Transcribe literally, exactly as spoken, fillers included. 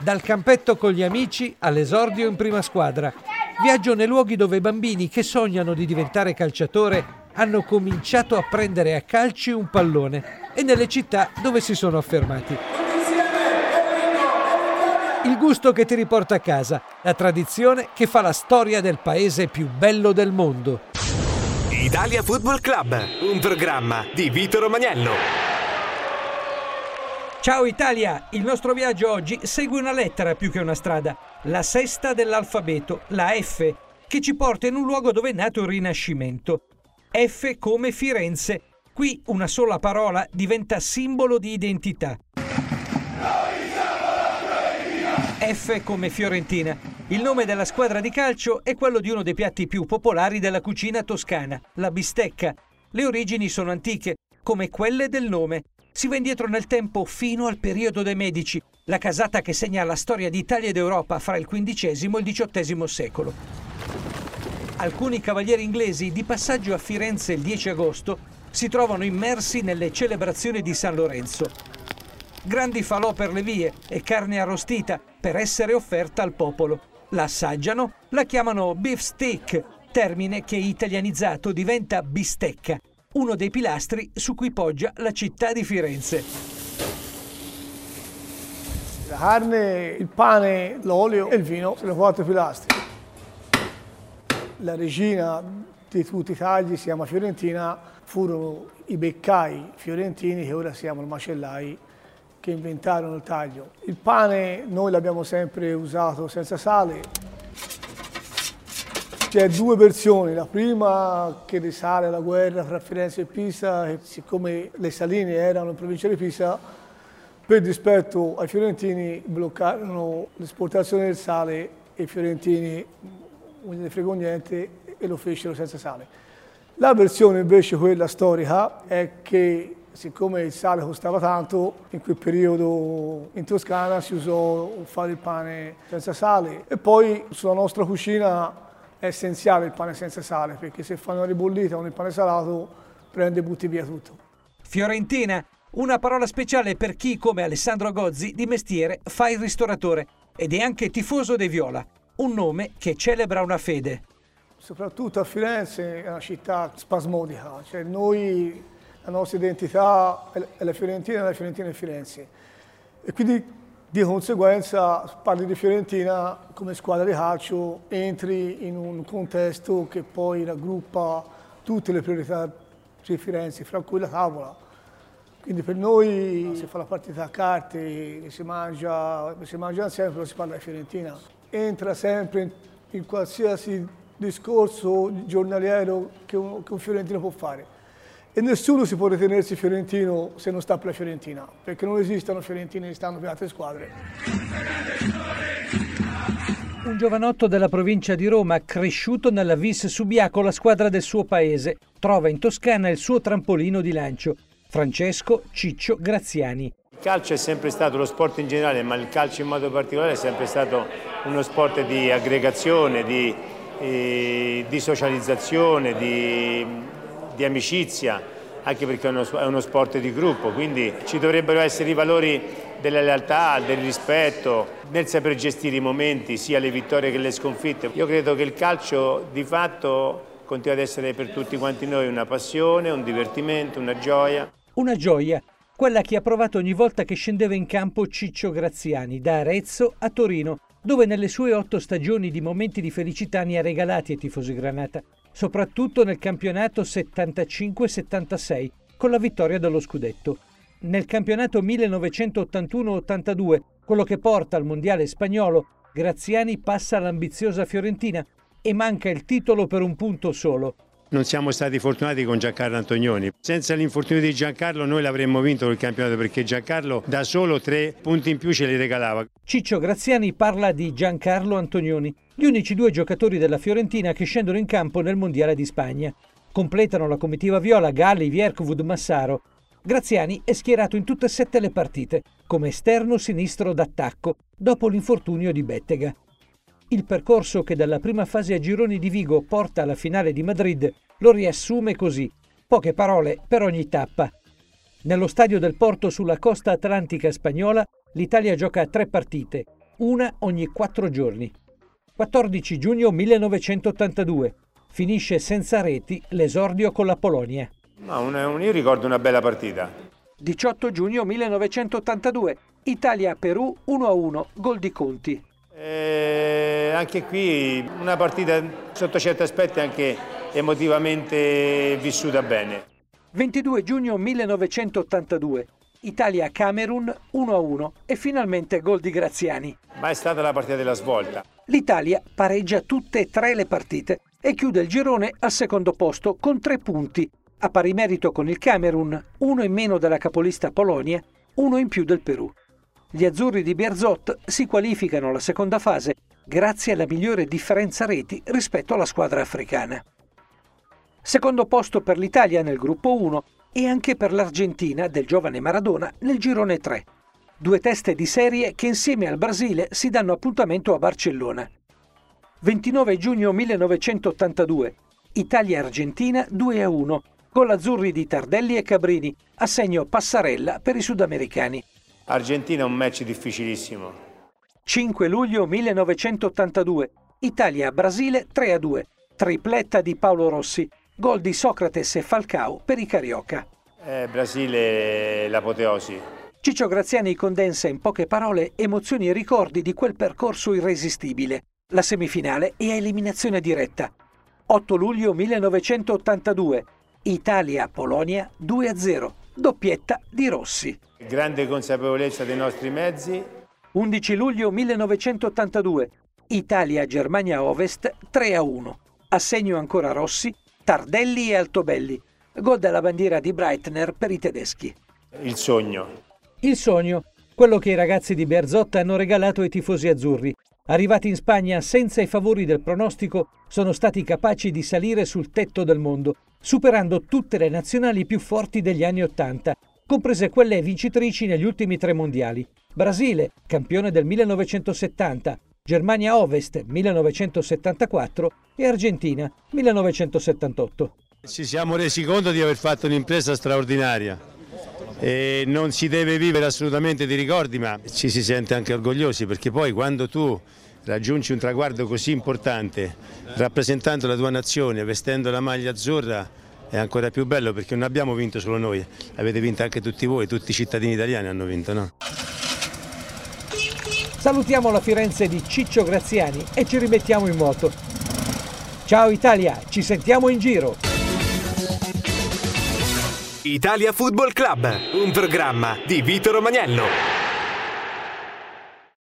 Dal campetto con gli amici all'esordio in prima squadra. Viaggio nei luoghi dove i bambini che sognano di diventare calciatore hanno cominciato a prendere a calci un pallone e nelle città dove si sono affermati. Il gusto che ti riporta a casa, la tradizione che fa la storia del paese più bello del mondo. Italia Football Club, un programma di Vito Romagnello. Ciao Italia! Il nostro viaggio oggi segue una lettera più che una strada, la sesta dell'alfabeto, la F, che ci porta in un luogo dove è nato il Rinascimento. F come Firenze. Qui una sola parola diventa simbolo di identità. F come Fiorentina. Il nome della squadra di calcio è quello di uno dei piatti più popolari della cucina toscana, la bistecca. Le origini sono antiche, come quelle del nome. Si va indietro nel tempo fino al periodo dei Medici, la casata che segna la storia d'Italia ed Europa fra il quindicesimo e il diciottesimo secolo. Alcuni cavalieri inglesi di passaggio a Firenze il dieci agosto si trovano immersi nelle celebrazioni di San Lorenzo. Grandi falò per le vie e carne arrostita per essere offerta al popolo. La assaggiano, la chiamano beef steak, termine che italianizzato diventa bistecca. Uno dei pilastri su cui poggia la città di Firenze. La carne, il pane, l'olio e il vino sono quattro pilastri. La regina di tutti i tagli si chiama Fiorentina, furono i beccai fiorentini che ora si chiamano macellai che inventarono il taglio. Il pane noi l'abbiamo sempre usato senza sale. C'è due versioni, la prima che risale alla guerra tra Firenze e Pisa, e siccome le saline erano in provincia di Pisa, per dispetto ai fiorentini bloccarono l'esportazione del sale e i fiorentini non ne fregò niente e lo fecero senza sale. La versione invece, quella storica, è che siccome il sale costava tanto, in quel periodo in Toscana si usò fare il pane senza sale e poi sulla nostra cucina è essenziale il pane senza sale, perché se fanno una ribollita con il pane salato prende e butti via tutto. Fiorentina, una parola speciale per chi come Alessandro Gozzi di mestiere fa il ristoratore ed è anche tifoso dei Viola, un nome che celebra una fede. Soprattutto a Firenze è una città spasmodica, cioè noi, la nostra identità è la Fiorentina, la Fiorentina è Firenze e quindi di conseguenza, parli di Fiorentina come squadra di calcio, entri in un contesto che poi raggruppa tutte le priorità di Firenze, fra cui la tavola. Quindi per noi si fa la partita a carte, si mangia, si mangia insieme, però si parla di Fiorentina. Entra sempre in, in qualsiasi discorso giornaliero che un, che un fiorentino può fare. E nessuno si può ritenersi fiorentino se non sta per la Fiorentina, perché non esistono fiorentini che stanno per altre squadre. Un giovanotto della provincia di Roma, cresciuto nella Vis Subiaco, la squadra del suo paese, trova in Toscana il suo trampolino di lancio, Francesco Ciccio Graziani. Il calcio è sempre stato, lo sport in generale, ma il calcio in modo particolare è sempre stato uno sport di aggregazione, di, eh, di socializzazione, di... di amicizia, anche perché è uno sport di gruppo, quindi ci dovrebbero essere i valori della lealtà, del rispetto, nel saper gestire i momenti, sia le vittorie che le sconfitte. Io credo che il calcio di fatto continua ad essere per tutti quanti noi una passione, un divertimento, una gioia. Una gioia, quella che ha provato ogni volta che scendeva in campo Ciccio Graziani, da Arezzo a Torino, dove nelle sue otto stagioni di momenti di felicità ne ha regalati ai tifosi granata. Soprattutto nel campionato settantacinque settantasei, con la vittoria dello scudetto. Nel campionato millenovecentottantuno ottantadue, quello che porta al mondiale spagnolo, Graziani passa all'ambiziosa Fiorentina e manca il titolo per un punto solo. Non siamo stati fortunati con Giancarlo Antognoni. Senza l'infortunio di Giancarlo noi l'avremmo vinto il campionato, perché Giancarlo da solo tre punti in più ce li regalava. Ciccio Graziani parla di Giancarlo Antognoni, gli unici due giocatori della Fiorentina che scendono in campo nel Mondiale di Spagna. Completano la comitiva viola Galli, Vierchowod, Massaro. Graziani è schierato in tutte e sette le partite, come esterno sinistro d'attacco, dopo l'infortunio di Bettega. Il percorso che dalla prima fase a gironi di Vigo porta alla finale di Madrid lo riassume così, poche parole per ogni tappa. Nello stadio del Porto sulla costa atlantica spagnola l'Italia gioca tre partite, una ogni quattro giorni. quattordici giugno millenovecentottantadue. Finisce senza reti l'esordio con la Polonia. No, un, un, io ricordo una bella partita. diciotto giugno millenovecentottantadue. Italia-Perù uno a uno, gol di Conti. Eh, anche qui una partita sotto certi aspetti anche emotivamente vissuta bene. ventidue giugno millenovecentottantadue. Italia-Camerun uno a uno e finalmente gol di Graziani. Ma è stata la partita della svolta. L'Italia pareggia tutte e tre le partite e chiude il girone al secondo posto con tre punti, a pari merito con il Camerun, uno in meno della capolista Polonia, uno in più del Perù. Gli azzurri di Bierzot si qualificano alla seconda fase grazie alla migliore differenza reti rispetto alla squadra africana. Secondo posto per l'Italia nel gruppo uno e anche per l'Argentina del giovane Maradona nel girone tre. Due teste di serie che insieme al Brasile si danno appuntamento a Barcellona. ventinove giugno millenovecentottantadue, Italia-Argentina due a uno, gol azzurri di Tardelli e Cabrini, a segno Passarella per i sudamericani. Argentina è un match difficilissimo. cinque luglio millenovecentottantadue, Italia-Brasile tre a due, tripletta di Paolo Rossi, gol di Socrates e Falcao per i Carioca. Eh, Brasile l'apoteosi. Ciccio Graziani condensa in poche parole emozioni e ricordi di quel percorso irresistibile, la semifinale e a eliminazione diretta. otto luglio millenovecentottantadue, Italia-Polonia due a zero, doppietta di Rossi. Grande consapevolezza dei nostri mezzi. undici luglio millenovecentottantadue, Italia-Germania Ovest tre a uno, a segno ancora Rossi, Tardelli e Altobelli, gol della bandiera di Breitner per i tedeschi. Il sogno. Il sogno, quello che i ragazzi di Bierzot hanno regalato ai tifosi azzurri. Arrivati in Spagna senza i favori del pronostico, sono stati capaci di salire sul tetto del mondo, superando tutte le nazionali più forti degli anni Ottanta, comprese quelle vincitrici negli ultimi tre mondiali. Brasile, campione del millenovecentosettanta, Germania Ovest, millenovecentosettantaquattro e Argentina, millenovecentosettantotto. Ci siamo resi conto di aver fatto un'impresa straordinaria. E non si deve vivere assolutamente di ricordi, ma ci si sente anche orgogliosi, perché poi quando tu raggiungi un traguardo così importante rappresentando la tua nazione, vestendo la maglia azzurra, è ancora più bello, perché non abbiamo vinto solo noi, avete vinto anche tutti voi, tutti i cittadini italiani hanno vinto, no? Salutiamo la Firenze di Ciccio Graziani e ci rimettiamo in moto. Ciao Italia, ci sentiamo in giro! Italia Football Club, un programma di Vito Romagnello.